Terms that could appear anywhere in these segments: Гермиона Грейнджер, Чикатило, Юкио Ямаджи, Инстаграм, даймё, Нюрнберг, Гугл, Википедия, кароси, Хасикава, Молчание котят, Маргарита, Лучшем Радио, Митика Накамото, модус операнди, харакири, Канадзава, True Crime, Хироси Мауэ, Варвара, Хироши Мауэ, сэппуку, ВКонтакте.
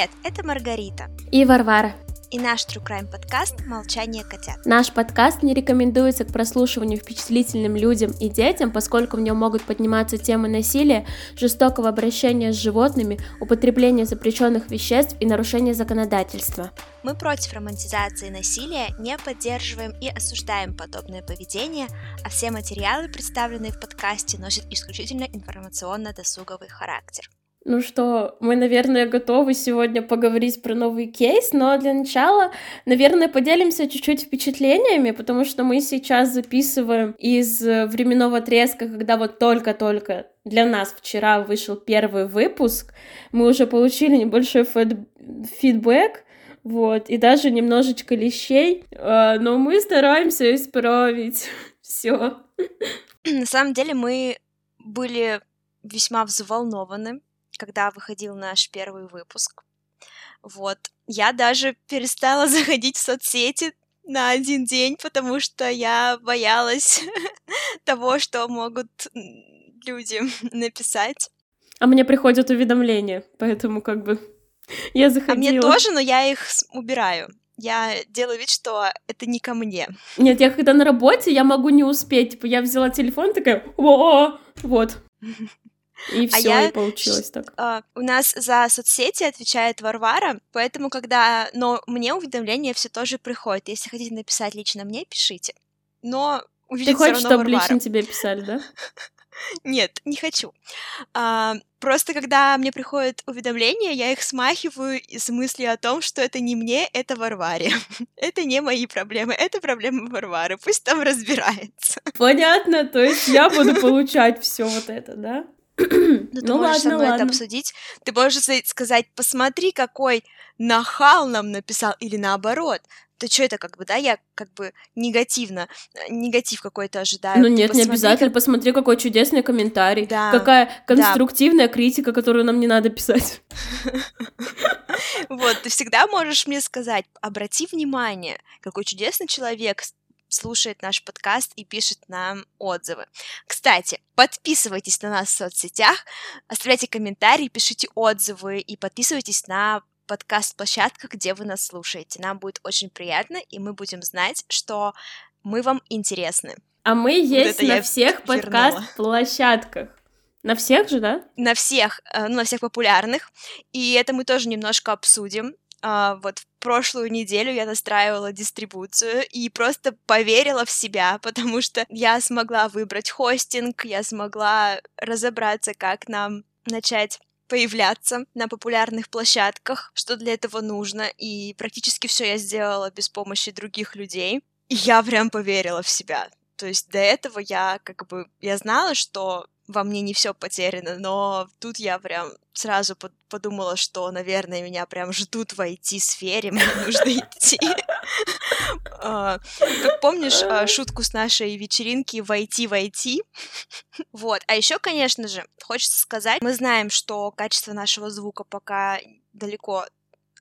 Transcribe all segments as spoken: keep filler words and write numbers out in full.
Привет, это Маргарита и Варвара. И наш True Crime подкаст «Молчание котят». Наш подкаст не рекомендуется к прослушиванию впечатлительным людям и детям, поскольку в нем могут подниматься темы насилия, жестокого обращения с животными, употребления запрещенных веществ и нарушения законодательства. Мы против романтизации насилия, не поддерживаем и осуждаем подобное поведение, а все материалы, представленные в подкасте, носят исключительно информационно-досуговый характер. Ну что, мы, наверное, готовы сегодня поговорить про новый кейс, но для начала, наверное, поделимся чуть-чуть впечатлениями, потому что мы сейчас записываем из временного отрезка, когда вот только-только для нас вчера вышел первый выпуск, мы уже получили небольшой фидбэк, вот, и даже немножечко лещей, но мы стараемся исправить все. На самом деле мы были весьма взволнованы, когда выходил наш первый выпуск. Вот. Я даже перестала заходить в соцсети на один день, потому что я боялась того, что могут люди написать. А мне приходят уведомления, поэтому как бы я заходила. А мне тоже, но я их убираю. Я делаю вид, что это не ко мне. Нет, я когда на работе, я могу не успеть. Типа, я взяла телефон, такая, о-о-о, вот. И все, а я... и получилось так. Uh, у нас за соцсети отвечает Варвара, поэтому когда... Но мне уведомления все тоже приходят. Если хотите написать лично мне, пишите. Но увидите все равно Варвару. Ты хочешь, чтобы лично тебе писали, да? Нет, не хочу. Uh, просто когда мне приходят уведомления, я их смахиваю из мысли о том, что это не мне, это Варваре. Это не мои проблемы, это проблемы Варвары. Пусть там разбирается. Понятно, то есть я буду получать все вот это, да? Ну, ну, ты можешь ладно, со мной ладно. это обсудить. Ты можешь сказать, посмотри, какой нахал нам написал, или наоборот. Ты что это, как бы, да, я как бы негативно, негатив какой-то ожидаю. Ну ты нет, посмотри, не обязательно, как... посмотри, какой чудесный комментарий, да, какая конструктивная да. критика, которую нам не надо писать. Вот, ты всегда можешь мне сказать, обрати внимание, какой чудесный человек слушает наш подкаст и пишет нам отзывы. Кстати, подписывайтесь на нас в соцсетях, оставляйте комментарии, пишите отзывы и подписывайтесь на подкаст-площадках, где вы нас слушаете. Нам будет очень приятно, и мы будем знать, что мы вам интересны. А мы есть вот на всех вернула. подкаст-площадках. На всех же, да? На всех, ну, на всех популярных. И это мы тоже немножко обсудим. Uh, вот в прошлую неделю я настраивала дистрибуцию и просто поверила в себя, потому что я смогла выбрать хостинг, я смогла разобраться, как нам начать появляться на популярных площадках, что для этого нужно, и практически все я сделала без помощи других людей, и я прям поверила в себя. То есть до этого я как бы, я знала, что во мне не все потеряно, но тут я прям сразу под- подумала, что, наверное, меня прям ждут в ай ти-сфере, мне нужно идти. Как помнишь шутку с нашей вечеринки «Войти, войти»? Вот. А еще, конечно же, хочется сказать, мы знаем, что качество нашего звука пока далеко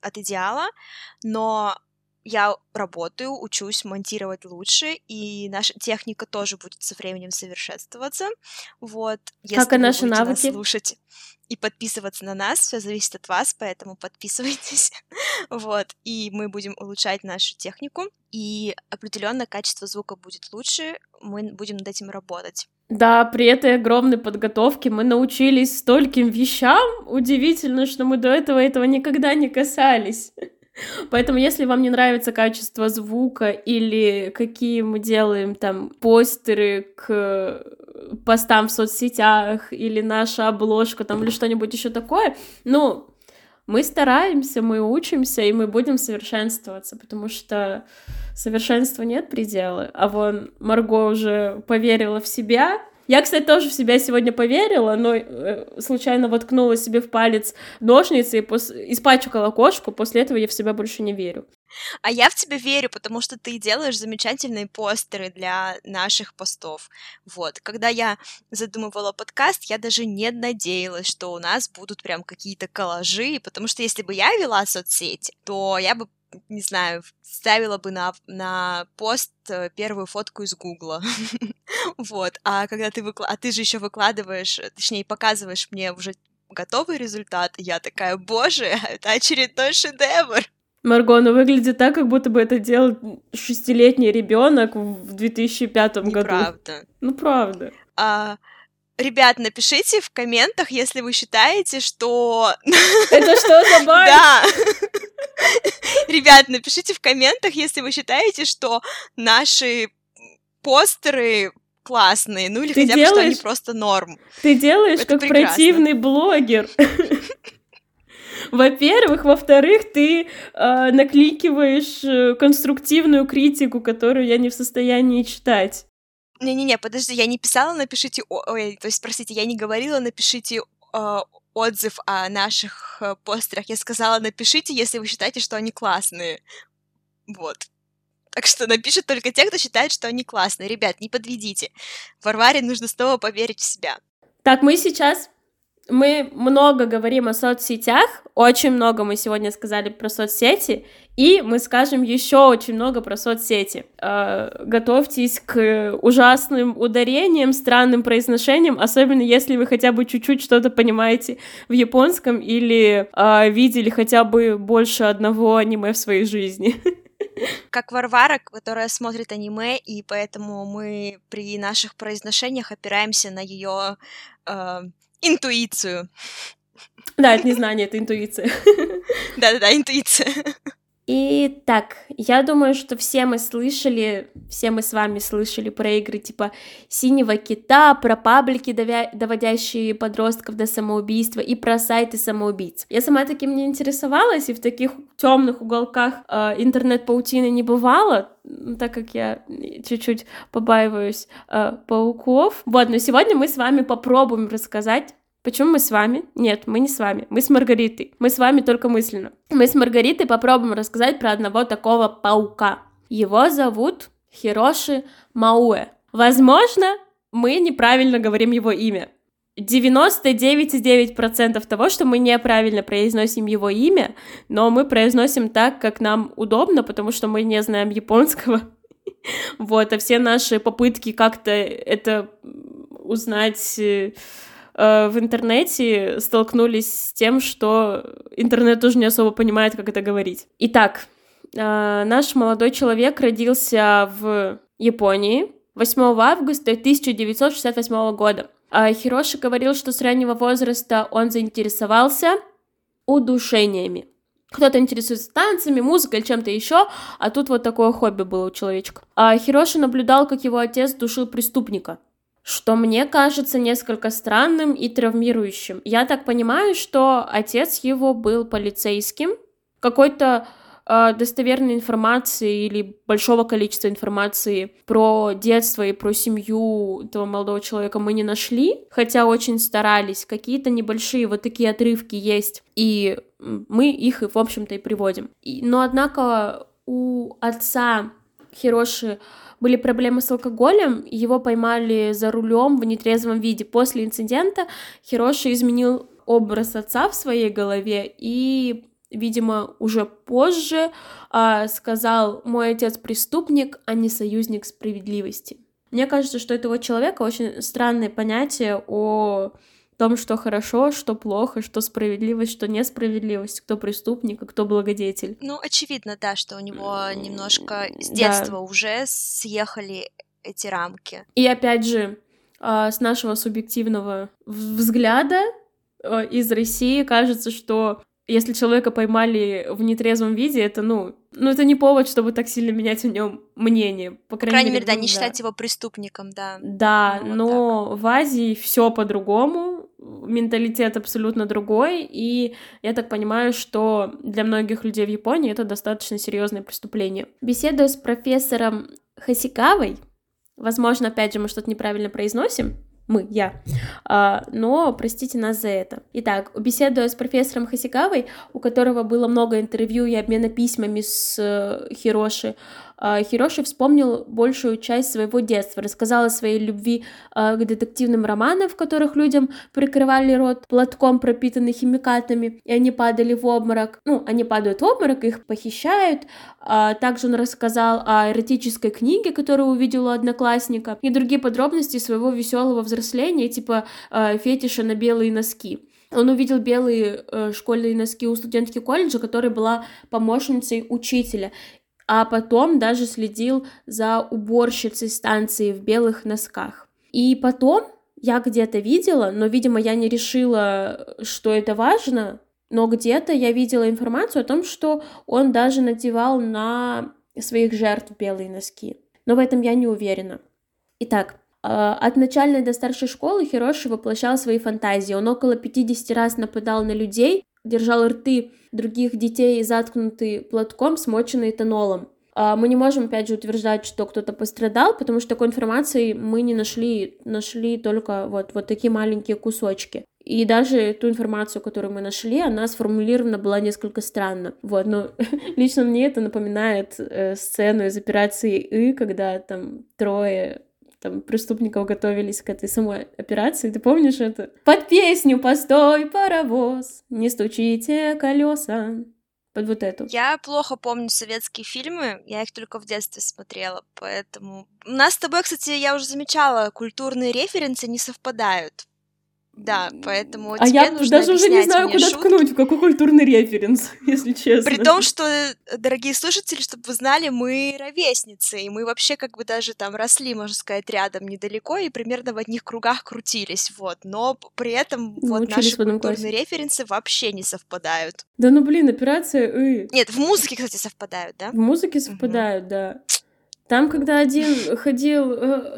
от идеала, но... Я работаю, учусь монтировать лучше, и наша техника тоже будет со временем совершенствоваться. Вот, если как и наши вы будете навыки. Нас слушать и подписываться на нас, все зависит от вас, поэтому подписывайтесь. Вот, и мы будем улучшать нашу технику, и определенно качество звука будет лучше, мы будем над этим работать. Да, при этой огромной подготовке мы научились стольким вещам, удивительно, что мы до этого этого никогда не касались. Поэтому, если вам не нравится качество звука или какие мы делаем там постеры к постам в соцсетях или наша обложка там или что-нибудь еще такое, ну, мы стараемся, мы учимся и мы будем совершенствоваться, потому что совершенству нет предела. А вон Марго уже поверила в себя. Я, кстати, тоже в себя сегодня поверила, но случайно воткнула себе в палец ножницы и пос... испачкала кошку, после этого я в себя больше не верю. А я в тебя верю, потому что ты делаешь замечательные постеры для наших постов. Вот, когда я задумывала подкаст, я даже не надеялась, что у нас будут прям какие-то коллажи, потому что если бы я вела соцсети, то я бы, не знаю, ставила бы на, на пост первую фотку из Гугла. Вот, а когда ты выкла... а ты же еще выкладываешь, точнее, показываешь мне уже готовый результат, я такая, боже, это очередной шедевр. Марго, ну выглядит так, как будто бы это делал шестилетний ребенок в две тысячи пятом году. Неправда. Ну правда. А... Ребят, напишите в комментах, если вы считаете, что... Это что за байк? Да. Ребят, напишите в комментах, если вы считаете, что наши постеры классные, ну или хотя бы, что они просто норм. Ты делаешь как противный блогер. Во-первых, во-вторых, ты э, накликиваешь конструктивную критику, которую я не в состоянии читать. Не-не-не, подожди, я не писала, напишите... Ой, то есть, простите, я не говорила, напишите э, отзыв о наших э, постерах. Я сказала, напишите, если вы считаете, что они классные. Вот. Так что напишут только те, кто считает, что они классные. Ребят, не подведите. Варваре нужно снова поверить в себя. Так, мы сейчас... Мы много говорим о соцсетях, очень много мы сегодня сказали про соцсети, и мы скажем еще очень много про соцсети. Э, готовьтесь к ужасным ударениям, странным произношениям, особенно если вы хотя бы чуть-чуть что-то понимаете в японском или э, видели хотя бы больше одного аниме в своей жизни. Как Варвара, которая смотрит аниме, и поэтому мы при наших произношениях опираемся на ее... Э, интуицию. Да, это не знание, это интуиция. Да-да-да, интуиция. Итак, я думаю, что все мы слышали, все мы с вами слышали про игры типа «Синего кита», про паблики, доводящие подростков до самоубийства, и про сайты самоубийц. Я сама таким не интересовалась, и в таких темных уголках э, интернет-паутины не бывало, так как я чуть-чуть побаиваюсь э, пауков. Вот, но сегодня мы с вами попробуем рассказать. Почему мы с вами? Нет, мы не с вами, мы с Маргаритой. Мы с вами только мысленно. Мы с Маргаритой попробуем рассказать про одного такого паука. Его зовут Хироси Мауэ. Возможно, мы неправильно говорим его имя. девяносто девять целых девять десятых процента того, что мы неправильно произносим его имя, но мы произносим так, как нам удобно, потому что мы не знаем японского. Вот, а все наши попытки как-то это узнать... в интернете столкнулись с тем, что интернет тоже не особо понимает, как это говорить. Итак, наш молодой человек родился в Японии восьмого августа тысяча девятьсот шестьдесят восьмого года. Хироси говорил, что с раннего возраста он заинтересовался удушениями. Кто-то интересуется танцами, музыкой или чем-то еще, а тут вот такое хобби было у человечка. Хироси наблюдал, как его отец душил преступника, что мне кажется несколько странным и травмирующим. Я так понимаю, что отец его был полицейским, какой-то э, достоверной информации или большого количества информации про детство и про семью этого молодого человека мы не нашли, хотя очень старались, какие-то небольшие вот такие отрывки есть, и мы их, в общем-то, и приводим. И, но, однако, у отца Хироси были проблемы с алкоголем, его поймали за рулем в нетрезвом виде. После инцидента Хироси изменил образ отца в своей голове и, видимо, уже позже э, сказал: «Мой отец преступник, а не союзник справедливости». Мне кажется, что у этого человека очень странное понятие о том, что хорошо, что плохо, что справедливость, что несправедливость, кто преступник, а кто благодетель. Ну, очевидно, да, что у него немножко с детства да. уже съехали эти рамки. И опять же, с нашего субъективного взгляда из России кажется, что если человека поймали в нетрезвом виде, это, ну, ну это не повод, чтобы так сильно менять о нем мнение. По крайней, по крайней мере, мере, да, не да. считать его преступником, да. Да, ну, но вот в Азии все по-другому, менталитет абсолютно другой, и я так понимаю, что для многих людей в Японии это достаточно серьезное преступление. Беседуя с профессором Хасикавой, возможно, опять же, мы что-то неправильно произносим, Мы, я. А, но простите нас за это. Итак, беседуя с профессором Хасикавой, у которого было много интервью и обмена письмами с э, Хироси, э, Хироси вспомнил большую часть своего детства, рассказал о своей любви э, к детективным романам, в которых людям прикрывали рот платком, пропитанным химикатами, и они падали в обморок. Ну, они падают в обморок, их похищают. А, также он рассказал о эротической книге, которую увидел у одноклассника, и другие подробности своего веселого взросления, типа э, фетиша на белые носки. Он увидел белые э, школьные носки у студентки колледжа, которая была помощницей учителя, а потом даже следил за уборщицей станции в белых носках. И потом я где-то видела, но, видимо, я не решила, что это важно, но где-то я видела информацию о том, что он даже надевал на своих жертв белые носки. Но в этом я не уверена. Итак, от начальной до старшей школы Хироши воплощал свои фантазии. Он около пятьдесят раз нападал на людей, держал рты других детей, заткнутые платком, смоченные этанолом. Мы не можем, опять же, утверждать, что кто-то пострадал, потому что такой информации мы не нашли, нашли только вот, вот такие маленькие кусочки. И даже ту информацию, которую мы нашли, она сформулирована была несколько странно. Вот, но лично мне это напоминает сцену из операции «И», когда там трое... там, преступников готовились к этой самой операции, ты помнишь это? Под песню «Постой, паровоз, не стучите колеса». Под вот эту. Я плохо помню советские фильмы, я их только в детстве смотрела, поэтому... У нас с тобой, кстати, я уже замечала, культурные референсы не совпадают. Да, поэтому а тебе нужно объяснять мне шутки. А я даже уже не знаю, куда шутки. ткнуть, в какой культурный референс, если честно. При том, что, дорогие слушатели, чтобы вы знали, мы ровесницы, и мы вообще как бы даже там росли, можно сказать, рядом недалеко, и примерно в одних кругах крутились, вот. Но при этом ну, вот наши культурные классе. референсы вообще не совпадают. Да ну блин, операция... Ы. Нет, в музыке, кстати, совпадают, да? В музыке совпадают, угу. да. Там, когда один ходил,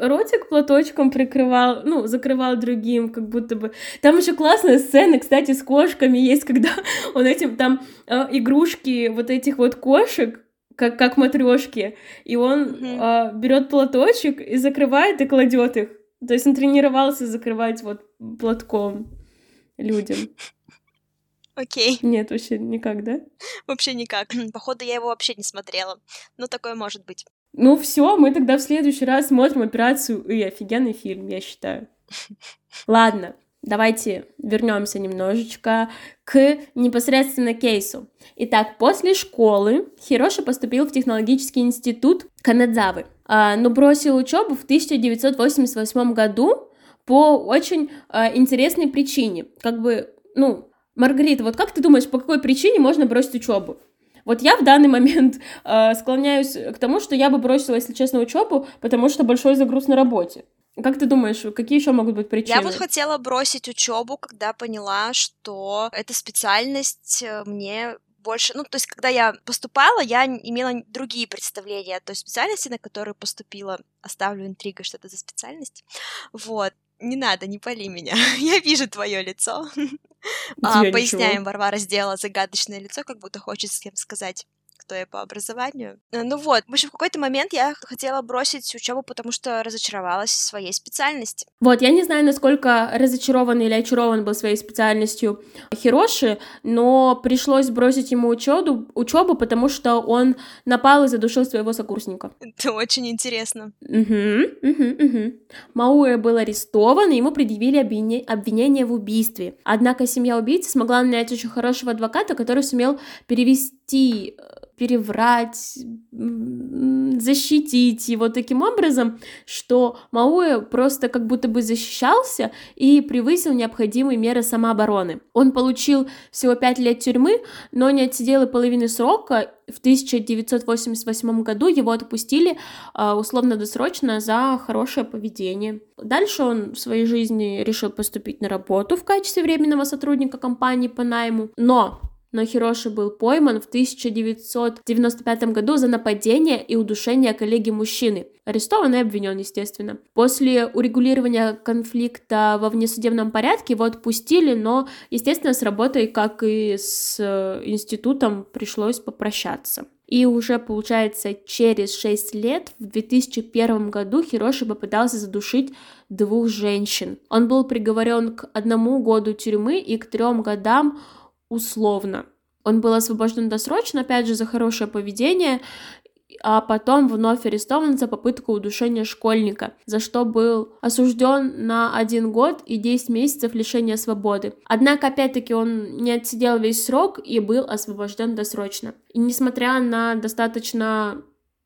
ротик платочком прикрывал, ну, закрывал другим, как будто бы... Там еще классная сцена, кстати, с кошками есть, когда он этим, там, игрушки вот этих вот кошек, как, как матрешки, и он mm-hmm. а, берет платочек и закрывает, и кладет их. То есть он тренировался закрывать вот платком людям. Окей. Нет, вообще никак, да? Вообще никак. Походу, я его вообще не смотрела. Но такое может быть. Ну все, мы тогда в следующий раз смотрим операцию «И». Офигенный фильм, я считаю. Ладно, давайте вернемся немножечко к непосредственно кейсу. Итак, после школы Хироши поступил в технологический институт Канадзавы, но бросил учебу в тысяча девятьсот восемьдесят восьмом году по очень интересной причине. Как бы, ну, Маргарита, вот как ты думаешь, по какой причине можно бросить учебу? Вот я в данный момент э, склоняюсь к тому, что я бы бросила, если честно, учебу, потому что большой загруз на работе. Как ты думаешь, какие еще могут быть причины? Я вот хотела бросить учебу, когда поняла, что эта специальность мне больше... Ну, то есть, когда я поступала, я имела другие представления о той специальности, на которую поступила. Оставлю интригой, что это за специальность. Вот. Не надо, не пали меня. Я вижу твое лицо. А, поясняем, ничего. Варвара сделала загадочное лицо, как будто хочет с кем сказать, кто я по образованию. Ну вот, в общем, в какой-то момент я хотела бросить учебу, потому что разочаровалась в своей специальности. Вот, я не знаю, насколько разочарован или очарован был своей специальностью Хироши, но пришлось бросить ему учебу, учебу, потому что он напал и задушил своего сокурсника. Это очень интересно. Угу, угу, угу. Мауэ был арестован, и ему предъявили обвинение в убийстве. Однако семья убийцы смогла нанять очень хорошего адвоката, который сумел перевести... переврать, защитить его таким образом, что Мауэ просто как будто бы защищался и превысил необходимые меры самообороны. Он получил всего пять лет тюрьмы, но не отсидел и половины срока. В тысяча девятьсот восемьдесят восьмом году его отпустили условно-досрочно за хорошее поведение. Дальше он в своей жизни решил поступить на работу в качестве временного сотрудника компании по найму, но... Но Хироши был пойман в тысяча девятьсот девяносто пятом году за нападение и удушение коллеги-мужчины. Арестован и обвинен, естественно. После урегулирования конфликта во внесудебном порядке его отпустили, но, естественно, с работой, как и с институтом, пришлось попрощаться. И уже, получается, через шесть лет, в две тысячи первом году, Хироши попытался задушить двух женщин. Он был приговорен к одному году тюрьмы и к трем годам условно. Он был освобожден досрочно, опять же, за хорошее поведение, а потом вновь арестован за попытку удушения школьника, за что был осужден на один год и десять месяцев лишения свободы. Однако, опять-таки, он не отсидел весь срок и был освобожден досрочно. И несмотря на достаточно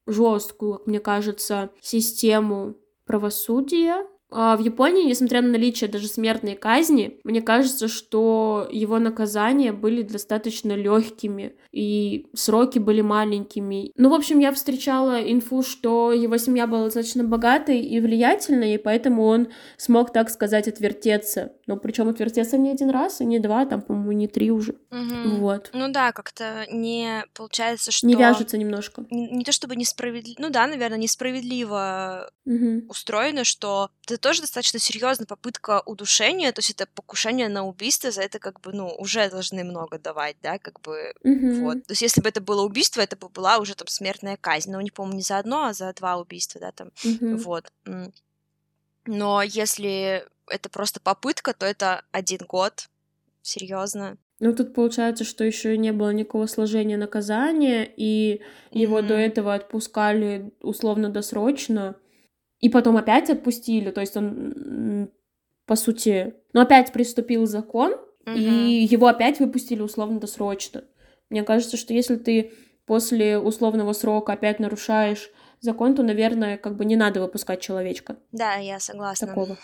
жесткую, как мне кажется, систему правосудия, В Японии, несмотря на наличие даже смертной казни, мне кажется, что его наказания были достаточно легкими, и сроки были маленькими. Ну, в общем, я встречала инфу, что его семья была достаточно богатой и влиятельной, и поэтому он смог, так сказать, отвертеться. Но причем отвертеться не один раз, и не два, там, по-моему, не три уже. Угу. Вот. Ну да, как-то не получается, что... Не вяжется немножко. Не, не то чтобы несправедливо... Ну да, наверное, несправедливо угу. устроено, что... тоже достаточно серьезная попытка удушения, то есть это покушение на убийство, за это как бы, ну, уже должны много давать, да, как бы, mm-hmm. вот. То есть если бы это было убийство, это бы была уже там смертная казнь, но, не помню, не за одно, а за два убийства, да, там, mm-hmm. вот. Но если это просто попытка, то это один год, серьезно. Ну, тут получается, что еще не было никакого сложения наказания, и mm-hmm. его до этого отпускали условно-досрочно, и потом опять отпустили, то есть он, по сути... Но опять приступил закон, uh-huh. и его опять выпустили условно-досрочно. Мне кажется, что если ты после условного срока опять нарушаешь закон, то, наверное, как бы не надо выпускать человечка. Да, я согласна. Такого.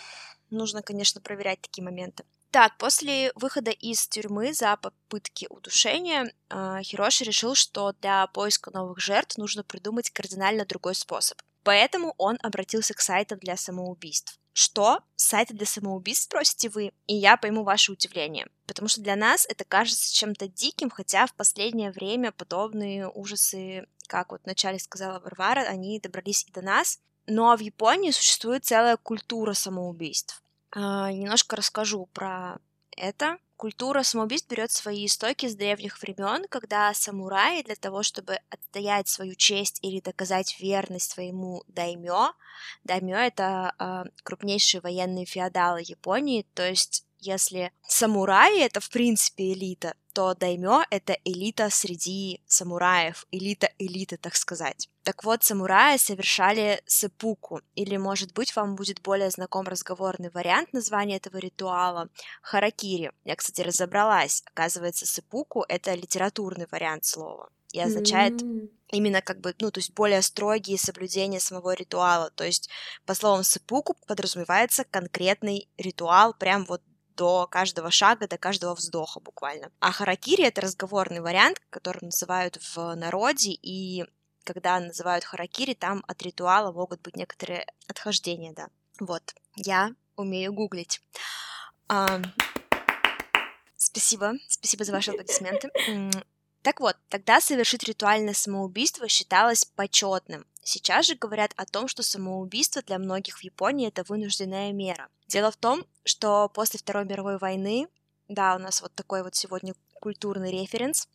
Нужно, конечно, проверять такие моменты. Так, после выхода из тюрьмы за попытки удушения Хироши решил, что для поиска новых жертв нужно придумать кардинально другой способ. Поэтому он обратился к сайтам для самоубийств. Что? Сайты для самоубийств, спросите вы, и я пойму ваше удивление. Потому что для нас это кажется чем-то диким, хотя в последнее время подобные ужасы, как вот вначале сказала Варвара, они добрались и до нас. Но в Японии существует целая культура самоубийств. Э, немножко расскажу про это. Культура самоубийств берет свои истоки с древних времен, когда самураи для того, чтобы отстоять свою честь или доказать верность своему даймё, даймё — это э, крупнейшие военные феодалы Японии, то есть если самураи — это в принципе элита, то даймё — это элита среди самураев, элита-элита, так сказать. Так вот, самураи совершали сэппуку, или, может быть, вам будет более знаком разговорный вариант названия этого ритуала — харакири. Я, кстати, разобралась. Оказывается, сэппуку — это литературный вариант слова и означает mm-hmm. именно как бы, ну, то есть более строгие соблюдения самого ритуала. То есть, по словам сэппуку, подразумевается конкретный ритуал, прям вот до каждого шага, до каждого вздоха буквально. А харакири — это разговорный вариант, который называют в народе, и когда называют харакири, там от ритуала могут быть некоторые отхождения, да. Вот, я умею гуглить. А... Спасибо, спасибо за ваши аплодисменты. Так вот, тогда совершить ритуальное самоубийство считалось почетным. Сейчас же говорят о том, что самоубийство для многих в Японии — это вынужденная мера. Дело в том, что после Второй мировой войны, да, у нас вот такой вот сегодня культурный референс,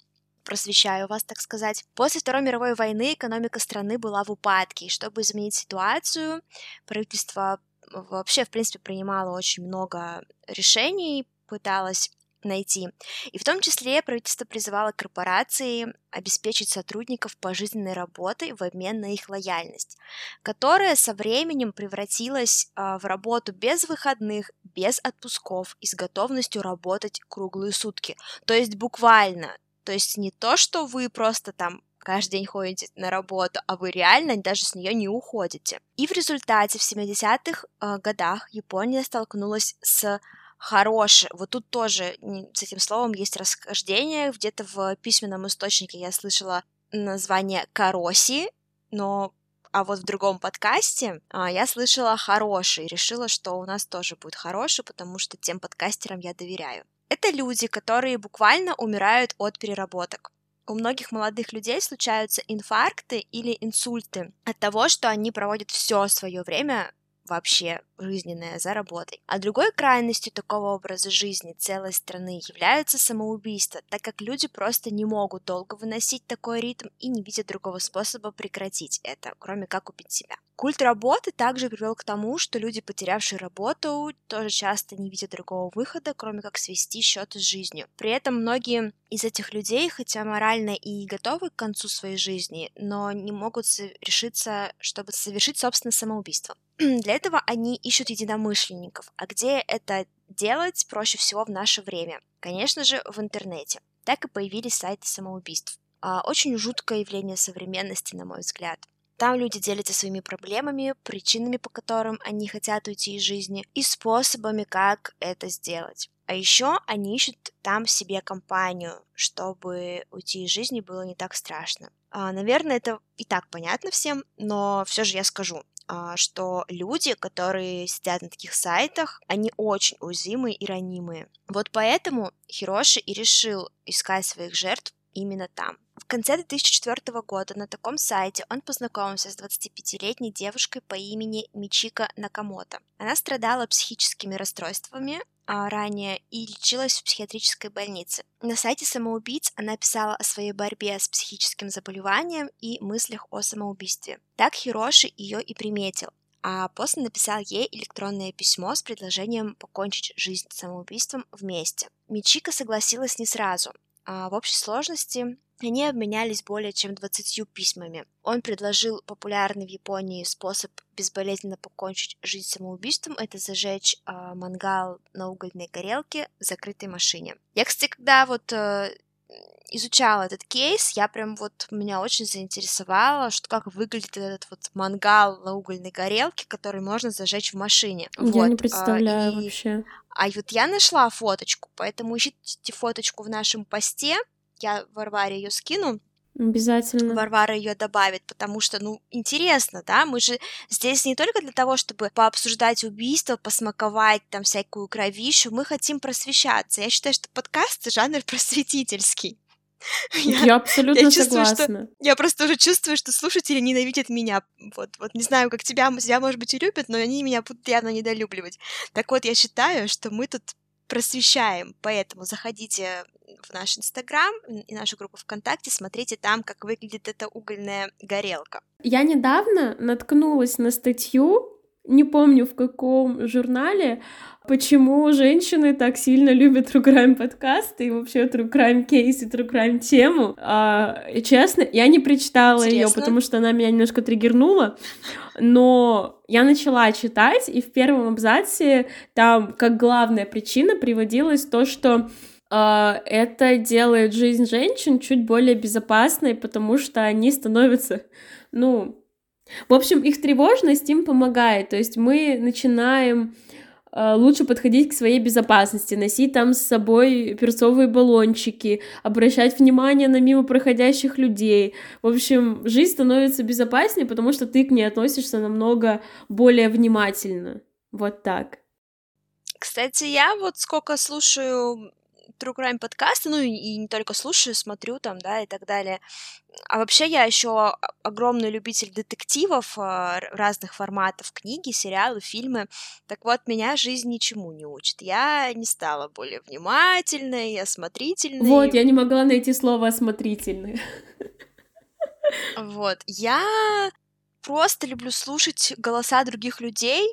просвещаю вас, так сказать. После Второй мировой войны экономика страны была в упадке, и чтобы изменить ситуацию, правительство вообще, в принципе, принимало очень много решений, пыталось... найти. И в том числе правительство призывало корпорации обеспечить сотрудников пожизненной работой в обмен на их лояльность, которая со временем превратилась в работу без выходных, без отпусков и с готовностью работать круглые сутки. То есть буквально, то есть не то, что вы просто там каждый день ходите на работу, а вы реально даже с нее не уходите. И в результате в семидесятых годах Япония столкнулась с хороший. Вот тут тоже с этим словом есть расхождение. Где-то в письменном источнике я слышала название «кароси», но... а вот в другом подкасте я слышала «хороший» и решила, что у нас тоже будет «хороший», потому что тем подкастерам я доверяю. Это люди, которые буквально умирают от переработок. У многих молодых людей случаются инфаркты или инсульты от того, что они проводят все свое время вообще жизненное за работой. А другой крайностью такого образа жизни целой страны является самоубийство, так как люди просто не могут долго выносить такой ритм и не видят другого способа прекратить это, кроме как убить себя. Культ работы также привел к тому, что люди, потерявшие работу, тоже часто не видят другого выхода, кроме как свести счеты с жизнью. При этом многие из этих людей, хотя морально и готовы к концу своей жизни, но не могут решиться, чтобы совершить, собственно, самоубийство. Для этого они ищут единомышленников, а где это делать проще всего в наше время? Конечно же, в интернете. Так и появились сайты самоубийств. Очень жуткое явление современности, на мой взгляд. Там люди делятся своими проблемами, причинами, по которым они хотят уйти из жизни, и способами, как это сделать. А еще они ищут там себе компанию, чтобы уйти из жизни было не так страшно. А, наверное, это и так понятно всем, но все же я скажу, а, что люди, которые сидят на таких сайтах, они очень уязвимые и ранимые. Вот поэтому Хироши и решил искать своих жертв именно там. В конце две тысячи четвёртого года на таком сайте он познакомился с двадцатипятилетней девушкой по имени Митика Накамото. Она страдала психическими расстройствами а, ранее и лечилась в психиатрической больнице. На сайте самоубийц она писала о своей борьбе с психическим заболеванием и мыслях о самоубийстве. Так Хироши ее и приметил, а после написал ей электронное письмо с предложением покончить жизнь самоубийством вместе. Митика согласилась не сразу. В общей сложности они обменялись более чем двадцатью письмами. Он предложил популярный в Японии способ безболезненно покончить жизнь самоубийством — это зажечь э, мангал на угольной горелке в закрытой машине. Я, кстати, когда вот э, изучала этот кейс, я прям вот, меня очень заинтересовало, что как выглядит этот вот мангал на угольной горелке, который можно зажечь в машине. Я вот, не представляю э, и... вообще. А вот я нашла фоточку, поэтому ищите фоточку в нашем посте. Я Варваре ее скину. Обязательно. Варвара ее добавит, потому что, ну, интересно, да? Мы же здесь не только для того, чтобы пообсуждать убийство, посмаковать там всякую кровищу, мы хотим просвещаться. Я считаю, что подкасты — жанр просветительский. Я, я абсолютно я чувствую, согласна. Что, я просто уже чувствую, что слушатели ненавидят меня. Вот, вот не знаю, как тебя, тебя, может быть, и любят, но они меня будут явно недолюбливать. Так вот, я считаю, что мы тут просвещаем, поэтому заходите в наш Инстаграм и нашу группу ВКонтакте, смотрите там, как выглядит эта угольная горелка. Я недавно наткнулась на статью, не помню в каком журнале, почему женщины так сильно любят True Crime подкасты и вообще True Crime кейс и True Crime тему. А, честно, я не прочитала ее, потому что она меня немножко триггернула, но я начала читать, и в первом абзаце там как главная причина приводилось то, что Uh, это делает жизнь женщин чуть более безопасной, потому что они становятся, ну, в общем, их тревожность им помогает, то есть мы начинаем uh, лучше подходить к своей безопасности, носить там с собой перцовые баллончики, обращать внимание на мимо проходящих людей, в общем, жизнь становится безопаснее, потому что ты к ней относишься намного более внимательно, вот так. Кстати, я вот сколько слушаю True Crime подкасты, ну и, и не только слушаю, смотрю там, да, и так далее. А вообще я еще огромный любитель детективов разных форматов, книги, сериалы, фильмы. Так вот, меня жизнь ничему не учит. Я не стала более внимательной, осмотрительной. Вот, я не могла найти слово «осмотрительный». Вот, я просто люблю слушать голоса других людей,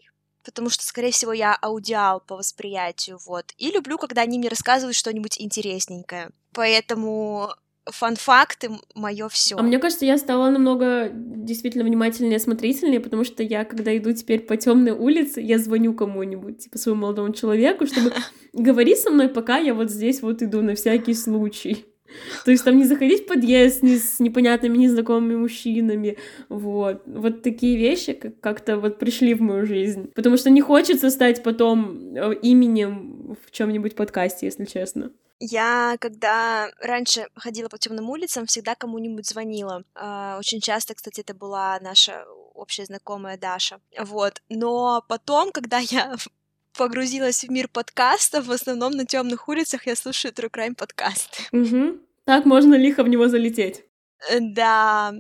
потому что, скорее всего, я аудиал по восприятию, вот. И люблю, когда они мне рассказывают что-нибудь интересненькое. Поэтому фан-факты — моё всё. А мне кажется, я стала намного действительно внимательнее и осмотрительнее, потому что я, когда иду теперь по темной улице, я звоню кому-нибудь, типа своему молодому человеку, чтобы говори со мной, пока я вот здесь вот иду на всякий случай. То есть там не заходить в подъезд не с непонятными незнакомыми мужчинами, вот. Вот такие вещи как-то вот пришли в мою жизнь, потому что не хочется стать потом именем в чем-нибудь подкасте, если честно. Я, когда раньше ходила по темным улицам, всегда кому-нибудь звонила. Очень часто, кстати, это была наша общая знакомая Даша, вот. Но потом, когда я погрузилась в мир подкастов, в основном на темных улицах я слушаю True Crime подкасты. Угу. Так можно лихо в него залететь. Да,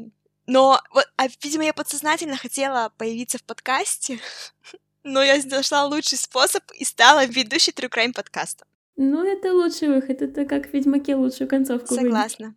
но, вот, а, видимо, я подсознательно хотела появиться в подкасте, но я нашла лучший способ и стала ведущей True Crime подкаста. Ну, это лучший выход, это как в «Ведьмаке» лучшую концовку. Согласна.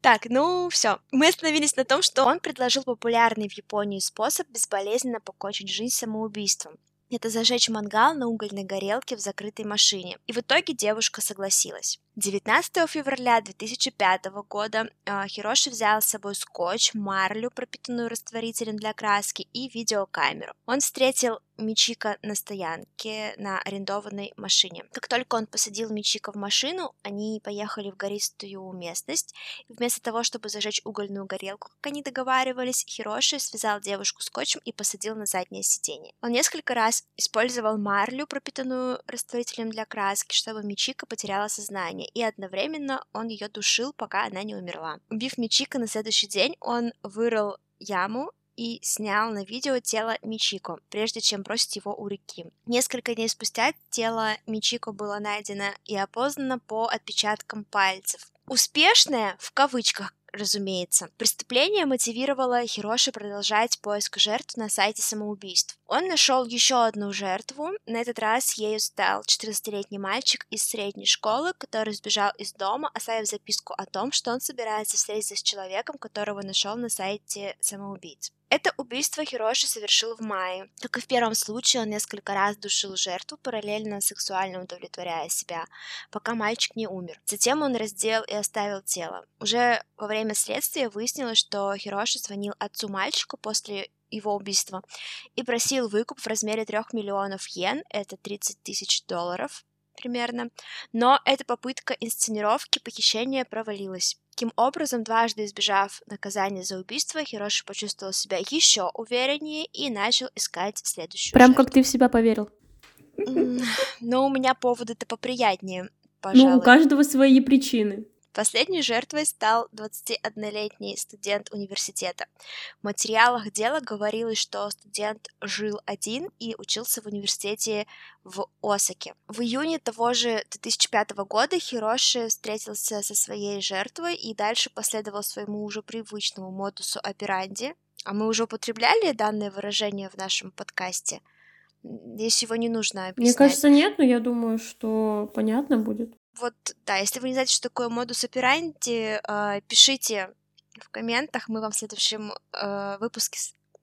Так, ну все. Мы остановились на том, что он предложил популярный в Японии способ безболезненно покончить жизнь самоубийством. Это зажечь мангал на угольной горелке в закрытой машине. И в итоге девушка согласилась. девятнадцатого февраля две тысячи пятого года Хироши взял с собой скотч, марлю, пропитанную растворителем для краски, и видеокамеру. Он встретил Митика на стоянке на арендованной машине. Как только он посадил Митика в машину, они поехали в гористую местность. Вместо того, чтобы зажечь угольную горелку, как они договаривались, Хироши связал девушку скотчем и посадил на заднее сиденье. Он несколько раз использовал марлю, пропитанную растворителем для краски, чтобы Митика потеряла сознание, и одновременно он ее душил, пока она не умерла. Убив Митика на следующий день, он вырыл яму и снял на видео тело Митико, прежде чем бросить его у реки. Несколько дней спустя тело Митико было найдено и опознано по отпечаткам пальцев. «Успешное», в кавычках, разумеется, преступление мотивировало Хироши продолжать поиск жертв на сайте самоубийств. Он нашел еще одну жертву, на этот раз ею стал четырнадцатилетний мальчик из средней школы, который сбежал из дома, оставив записку о том, что он собирается встретиться с человеком, которого нашел на сайте самоубийц. Это убийство Хироши совершил в мае. Как и в первом случае, он несколько раз душил жертву, параллельно сексуально удовлетворяя себя, пока мальчик не умер. Затем он раздел и оставил тело. Уже во время следствия выяснилось, что Хироши звонил отцу мальчика после его убийства и просил выкуп в размере трех миллионов йен, это тридцать тысяч долларов примерно, но эта попытка инсценировки похищения провалилась. Таким образом, дважды избежав наказания за убийство, Хироши почувствовал себя еще увереннее и начал искать следующую Прям жертву. Как ты в себя поверил. Но у меня поводы-то поприятнее, пожалуй. Ну, у каждого свои причины. Последней жертвой стал двадцатиоднолетний студент университета. В материалах дела говорилось, что студент жил один и учился в университете в Осаке. В июне того же две тысячи пятого года Хироши встретился со своей жертвой и дальше последовал своему уже привычному модусу операнди. А мы уже употребляли данное выражение в нашем подкасте? Здесь его не нужно объяснять. Мне кажется, нет, но я думаю, что понятно будет. Вот, да, если вы не знаете, что такое модус операнди, э, пишите в комментах, мы вам в следующем э, выпуске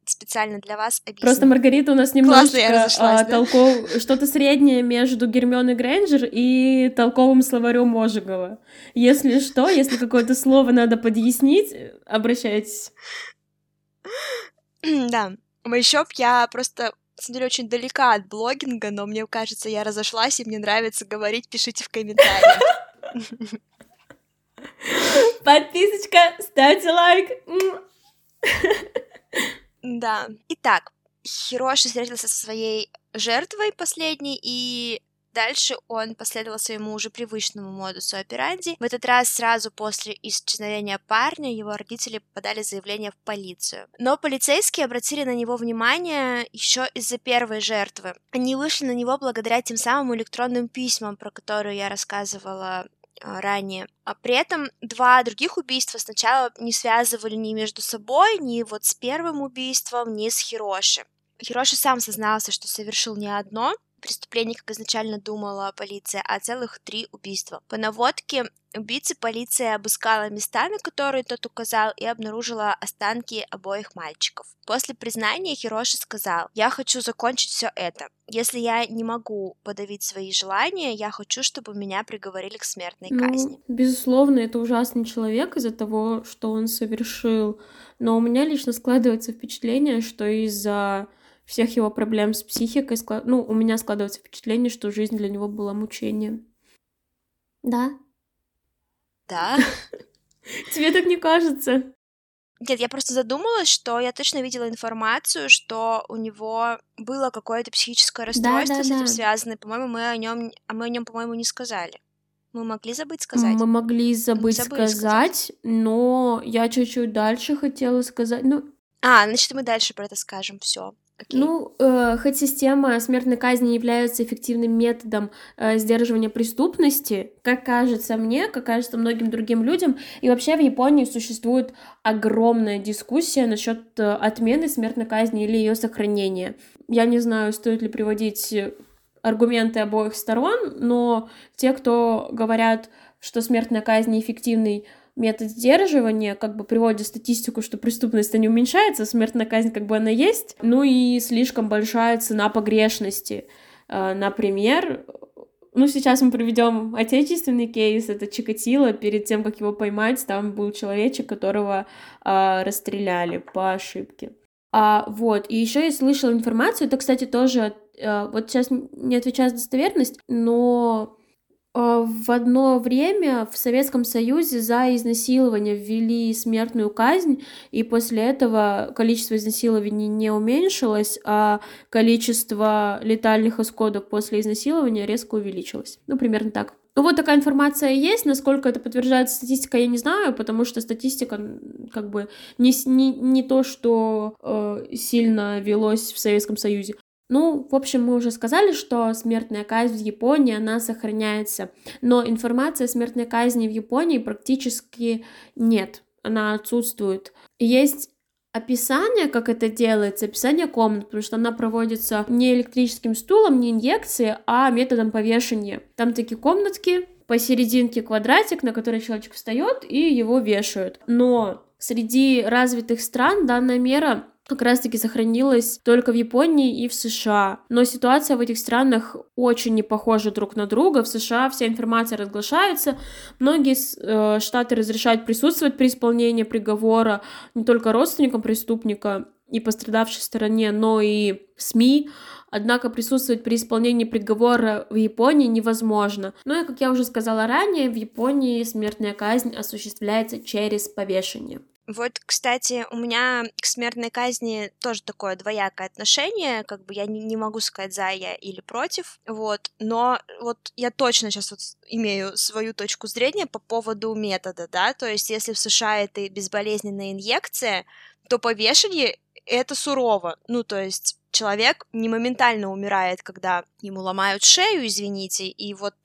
специально для вас объясним. Просто Маргарита у нас немножко а, да? толков... что-то среднее между Гермионой Грейнджер и толковым словарем Ожегова. Если что, если какое-то слово надо подъяснить, обращайтесь. Да, Майшоп, я просто... на самом деле, очень далека от блогинга, но мне кажется, я разошлась, и мне нравится говорить, пишите в комментариях. Подписочка, ставьте лайк! Да. Итак, Хироши встретился со своей жертвой последней, и дальше он последовал своему уже привычному модусу операнди. В этот раз сразу после исчезновения парня его родители подали заявление в полицию. Но полицейские обратили на него внимание еще из-за первой жертвы. Они вышли на него благодаря тем самым электронным письмам, про которые я рассказывала ранее. А при этом два других убийства сначала не связывали ни между собой, ни вот с первым убийством, ни с Хироши. Хироши сам сознался, что совершил не одно преступлений, как изначально думала полиция, а целых три убийства. По наводке убийцы полиция обыскала места, на которые тот указал, и обнаружила останки обоих мальчиков. После признания Хироши сказал: «Я хочу закончить все это. Если я не могу подавить свои желания, я хочу, чтобы меня приговорили к смертной казни». Ну, безусловно, это ужасный человек из-за того, что он совершил. Но у меня лично складывается впечатление, что из-за всех его проблем с психикой, склад... ну, у меня складывается впечатление, что жизнь для него была мучением. Да? Да? Тебе так не кажется? Нет, я просто задумалась, что я точно видела информацию, что у него было какое-то психическое расстройство, да, да, с этим да. связано, по-моему, мы о нем, а мы о нем, по-моему, не сказали. Мы могли забыть сказать? Мы могли забыть сказать, сказать, но я чуть-чуть дальше хотела сказать, ну... А, значит, мы дальше про это скажем, все. Okay. Ну, э, хоть система смертной казни является эффективным методом э, сдерживания преступности, как кажется мне, как кажется многим другим людям, и вообще в Японии существует огромная дискуссия насчет э, отмены смертной казни или ее сохранения. Я не знаю, стоит ли приводить аргументы обоих сторон, но те, кто говорят, что смертная казнь неэффективный метод сдерживания, как бы приводит статистику, что преступность-то не уменьшается, смертная казнь как бы она есть, ну и слишком большая цена погрешности. Например, Ну, сейчас мы приведем отечественный кейс, это Чикатило. Перед тем, как его поймать, там был человечек, которого э, расстреляли по ошибке. А, вот, и еще я слышала информацию, это, кстати, тоже, э, вот сейчас не отвечаю за достоверность, но э, в одно время в Советском Союзе за изнасилование ввели смертную казнь, и после этого количество изнасилований не уменьшилось, а количество летальных исходов после изнасилования резко увеличилось. Ну, примерно так. Ну, вот такая информация есть, насколько это подтверждается статистика, я не знаю, потому что статистика как бы не, не, не то, что э, сильно велось в Советском Союзе. Ну, в общем, мы уже сказали, что смертная казнь в Японии, она сохраняется, но информации о смертной казни в Японии практически нет, она отсутствует. Есть описание, как это делается, описание комнат, потому что она проводится не электрическим стулом, не инъекцией, а методом повешения. Там такие комнатки, посерединке квадратик, на который человечек встает, и его вешают. Но среди развитых стран данная мера как раз-таки сохранилась только в Японии и в США. Но ситуация в этих странах очень не похожа друг на друга. В США вся информация разглашается, многие э, штаты разрешают присутствовать при исполнении приговора не только родственникам преступника и пострадавшей стороне, но и СМИ. Однако присутствовать при исполнении приговора в Японии невозможно. Ну и, как я уже сказала ранее, в Японии смертная казнь осуществляется через повешение. Вот, кстати, у меня к смертной казни тоже такое двоякое отношение, как бы я не, не могу сказать за я или против, вот, но вот я точно сейчас вот имею свою точку зрения по поводу метода, да, то есть если в США это безболезненная инъекция, то повешение это сурово, ну, то есть человек не моментально умирает, когда ему ломают шею, извините, и вот...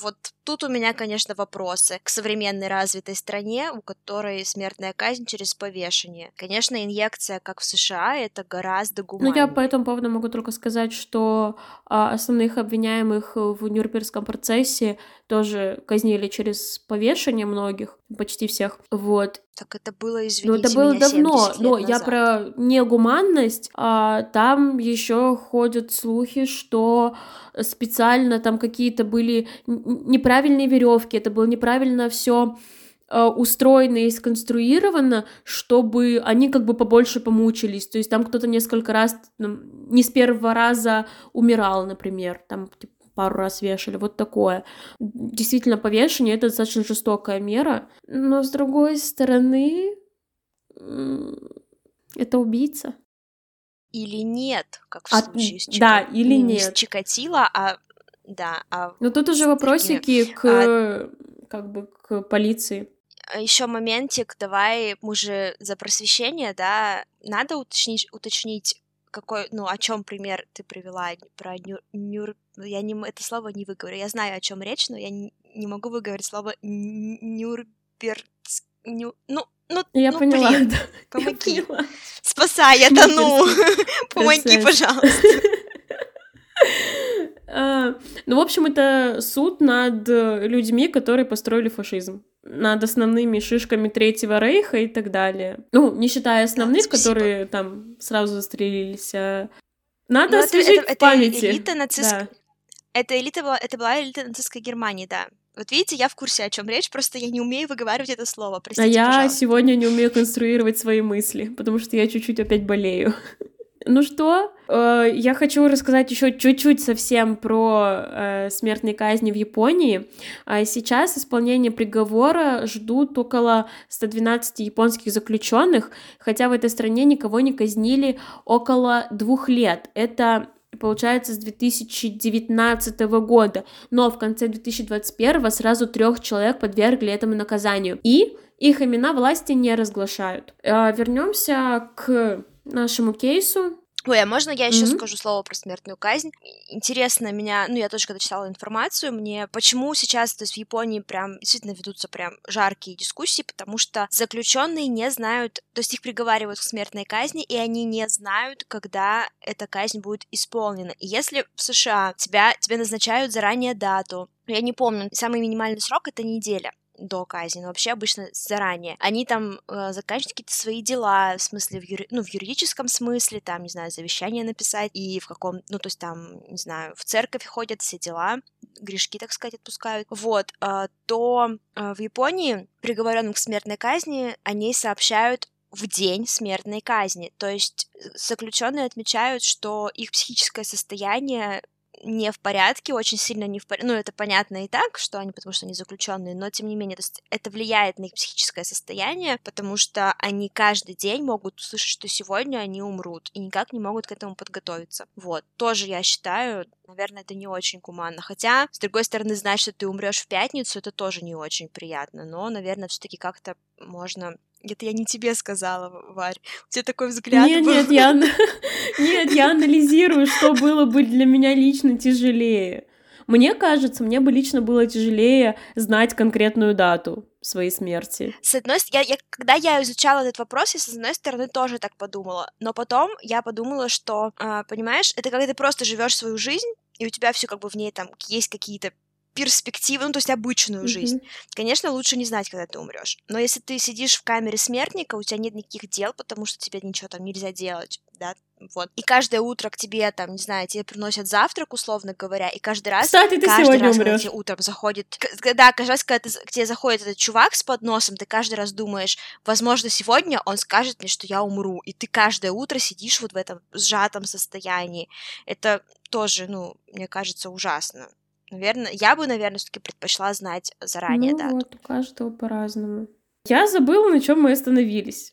Вот тут у меня, конечно, вопросы к современной развитой стране, у которой смертная казнь через повешение. Конечно, инъекция, как в США, это гораздо гуманнее. Ну, я по этому поводу могу только сказать, что а, основных обвиняемых в Нюрнбергском процессе тоже казнили через повешение многих, почти всех, вот. Так это было, извините, семьдесят лет назад. Ну, это было давно, но я про негуманность, а, там еще ходят слухи, что специально там какие-то были неправильные веревки, это было неправильно все э, устроено и сконструировано, чтобы они как бы побольше помучились, то есть там кто-то несколько раз, там, не с первого раза умирал, например, там типа, пару раз вешали, вот такое. Действительно, повешение — это достаточно жестокая мера, но, с другой стороны, это убийца. Или нет, как в а, случае с Чикатило. Да, или не нет. Не с Чикатило, а... Да, а но тут уже вопросики такими... к, а... как бы, к полиции. Еще моментик, давай, мы же за просвещение, да, надо уточнить, уточнить какой, ну, о чем пример ты привела про нюр... нюр... Я не, это слово не выговорю. Я знаю, о чем речь, но я не, не могу выговорить слово нюрберт... Ню... Ну, ну, я ну, поняла. Блин, да. Помоги. Я поняла. Спасай, я тону. Помоги, пожалуйста. Ну, в общем, это суд над людьми, которые построили фашизм. Над основными шишками Третьего Рейха и так далее. Ну, не считая основных, да, которые там сразу застрелились. Надо но освежить это, это, в памяти. Это элита, нацист... да. это, элита была, это была элита нацистской Германии, да. Вот видите, я в курсе, о чем речь, просто я не умею выговаривать это слово, простите, пожалуйста. А я пожалуйста. сегодня не умею конструировать свои мысли, потому что я чуть-чуть опять болею. Ну что, я хочу рассказать еще чуть-чуть совсем про смертные казни в Японии. Сейчас исполнение приговора ждут около сто двенадцать японских заключенных, хотя в этой стране никого не казнили около двух лет. Это получается с две тысячи девятнадцатого года, но в конце две тысячи двадцать первого сразу трех человек подвергли этому наказанию, и их имена власти не разглашают. Вернемся к нашему кейсу. Ой, а можно я еще mm-hmm. скажу слово про смертную казнь? Интересно меня, ну я тоже когда читала информацию, мне почему сейчас, то есть в Японии прям действительно ведутся прям жаркие дискуссии, потому что заключенные не знают, то есть их приговаривают к смертной казни, и они не знают, когда эта казнь будет исполнена. И если в США тебя, тебе назначают заранее дату, я не помню, самый минимальный срок — это неделя до казни, но вообще обычно заранее. Они там э, заканчивают какие-то свои дела, в смысле, в юри... ну, в юридическом смысле, там, не знаю, завещание написать, и в каком, ну, то есть там, не знаю, в церковь ходят, все дела. грешки, так сказать, отпускают, вот, то в Японии приговоренным к смертной казни о ней сообщают в день смертной казни. То есть заключенные отмечают, что их психическое состояние не в порядке, очень сильно не в порядке. Ну, это понятно и так, что они, потому что они заключенные, но тем не менее, то есть это влияет на их психическое состояние, потому что они каждый день могут услышать, что сегодня они умрут, и никак не могут к этому подготовиться. Вот. Тоже, я считаю, наверное, это не очень гуманно. Хотя, с другой стороны, знать, что ты умрешь в пятницу, это тоже не очень приятно, но, наверное, все-таки как-то можно... Это я не тебе сказала, Варь. У тебя такой взгляд нет, был. Нет, я... нет, я анализирую, что было бы для меня лично тяжелее. Мне кажется, мне бы лично было тяжелее знать конкретную дату своей смерти. С одной стороны, я, я, когда я изучала этот вопрос, я с одной стороны тоже так подумала. Но потом я подумала, что, э, понимаешь, это когда ты просто живешь свою жизнь, и у тебя все как бы в ней там есть какие-то перспективу, ну, то есть обычную mm-hmm. жизнь. Конечно, лучше не знать, когда ты умрешь. Но если ты сидишь в камере смертника, у тебя нет никаких дел, потому что тебе ничего там нельзя делать, да, вот. И каждое утро к тебе, там, не знаю, тебе приносят завтрак, условно говоря, и каждый раз... Кстати, ты каждый сегодня раз, умрешь. Когда тебе утром заходит... Да, каждый раз, когда ты, к тебе заходит этот чувак с подносом, ты каждый раз думаешь, возможно, сегодня он скажет мне, что я умру, и ты каждое утро сидишь вот в этом сжатом состоянии. Это тоже, ну, мне кажется, ужасно. Наверное, я бы, наверное, все-таки предпочла знать заранее, ну, дату. Вот, у каждого по-разному. Я забыла, на чем мы остановились.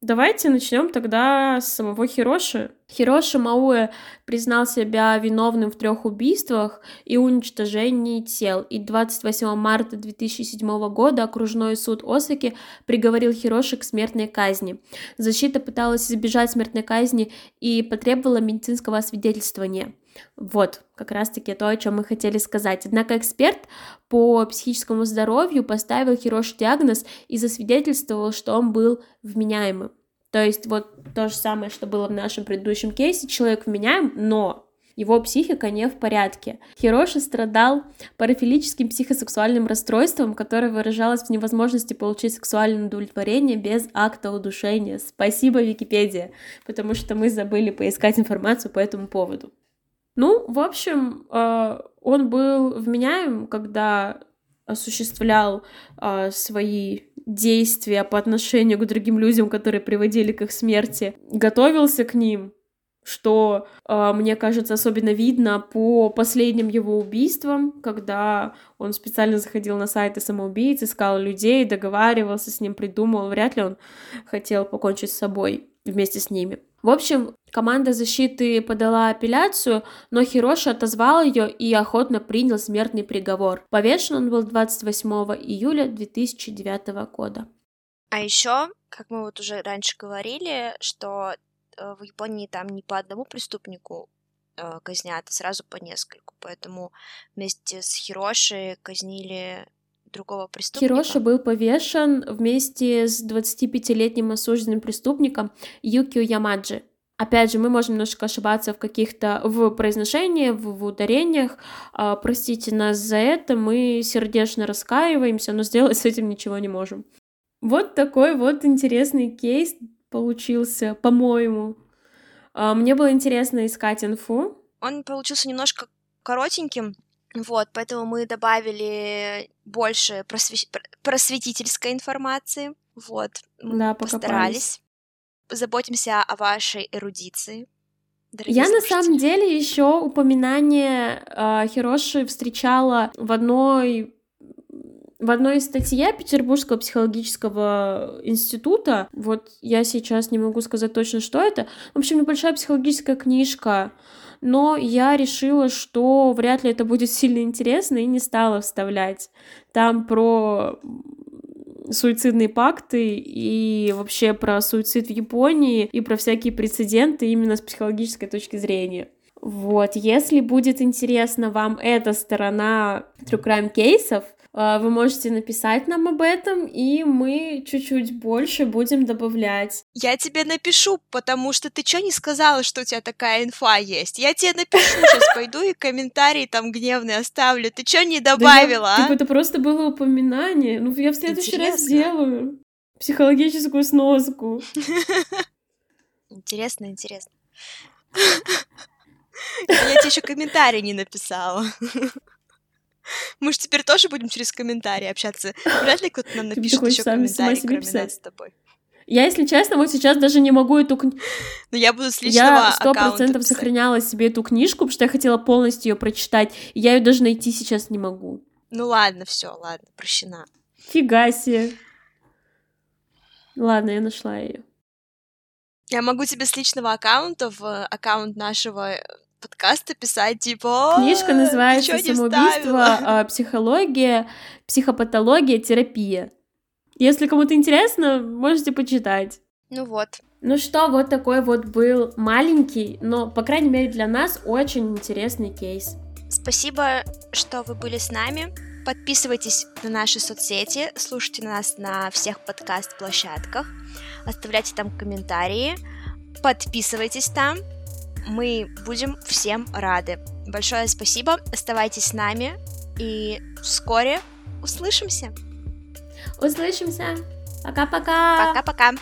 Давайте начнем тогда с самого Хироши. Хироси Мауэ признал себя виновным в трех убийствах и уничтожении тел. И двадцать восьмого марта две тысячи седьмого года окружной суд Осаки приговорил Хироши к смертной казни. Защита пыталась избежать смертной казни и потребовала медицинского освидетельствования. Вот, как раз-таки то, о чем мы хотели сказать. Однако эксперт по психическому здоровью поставил Хироши диагноз и засвидетельствовал, что он был вменяемым. То есть вот то же самое, что было в нашем предыдущем кейсе. Человек вменяем, но его психика не в порядке. Хироши страдал парафилическим психосексуальным расстройством, которое выражалось в невозможности получить сексуальное удовлетворение без акта удушения. Спасибо, Википедия, потому что мы забыли поискать информацию по этому поводу. Ну, в общем, он был вменяем, когда осуществлял свои действия по отношению к другим людям, которые приводили к их смерти, готовился к ним, что, мне кажется, особенно видно по последним его убийствам, когда он специально заходил на сайты самоубийц, искал людей, договаривался с ним, придумывал, вряд ли он хотел покончить с собой вместе с ними. В общем, команда защиты подала апелляцию, но Хироши отозвал ее и охотно принял смертный приговор. Повешен он был двадцать восьмого июля две тысячи девятого года. А еще, как мы вот уже раньше говорили, что в Японии там не по одному преступнику казнят, а сразу по нескольку. Поэтому вместе с Хироши казнили... другого преступника. Хироши был повешен вместе с двадцатипятилетним осужденным преступником Юкио Ямаджи. Опять же, мы можем немножко ошибаться в каких-то... в произношении, в, в ударениях. А, простите нас за это, мы сердечно раскаиваемся, но сделать с этим ничего не можем. Вот такой вот интересный кейс получился, по-моему. А, мне было интересно искать инфу. Он получился немножко коротеньким. Вот, поэтому мы добавили больше просве- просветительской информации. Вот, мы да, постарались. Заботимся о вашей эрудиции. Я слушатели. На самом деле еще упоминание э, Хироши встречала в одной в одной статье Петербургского психологического института. Вот я сейчас не могу сказать точно, что это. В общем, небольшая психологическая книжка. Но я решила, что вряд ли это будет сильно интересно, и не стала вставлять. Там про суицидные пакты и вообще про суицид в Японии и про всякие прецеденты именно с психологической точки зрения. Вот, если будет интересна вам эта сторона True Crime кейсов, вы можете написать нам об этом, и мы чуть-чуть больше будем добавлять. Я тебе напишу, потому что ты чё не сказала, что у тебя такая инфа есть? Я тебе напишу, сейчас пойду и комментарии там гневные оставлю. Ты чё не добавила, а? Это просто было упоминание. Ну, я в следующий раз сделаю психологическую сноску. Интересно, интересно. Я тебе еще комментарий не написала. Мы же теперь тоже будем через комментарии общаться. Вряд ли кто-то нам напишет еще комментарий, кроме нас с тобой. Я, если честно, вот сейчас даже не могу эту книжку... Но я буду с личного аккаунта. Я сто процентов сохраняла себе эту книжку, потому что я хотела полностью ее прочитать, и я ее даже найти сейчас не могу. Ну ладно, все, ладно, прощена. Фига себе. Ладно, я нашла ее. Я могу тебе с личного аккаунта в аккаунт нашего подкаста писать, типа... Книжка называется «Самоубийство, психология, психопатология, терапия». Если кому-то интересно, можете почитать. Ну вот. Ну что, вот такой вот был маленький, но, по крайней мере, для нас очень интересный кейс. Спасибо, что вы были с нами. Подписывайтесь на наши соцсети, слушайте нас на всех подкаст-площадках, оставляйте там комментарии, подписывайтесь там. Мы будем всем рады. Большое спасибо, оставайтесь с нами и вскоре услышимся. Услышимся. Пока-пока. Пока-пока.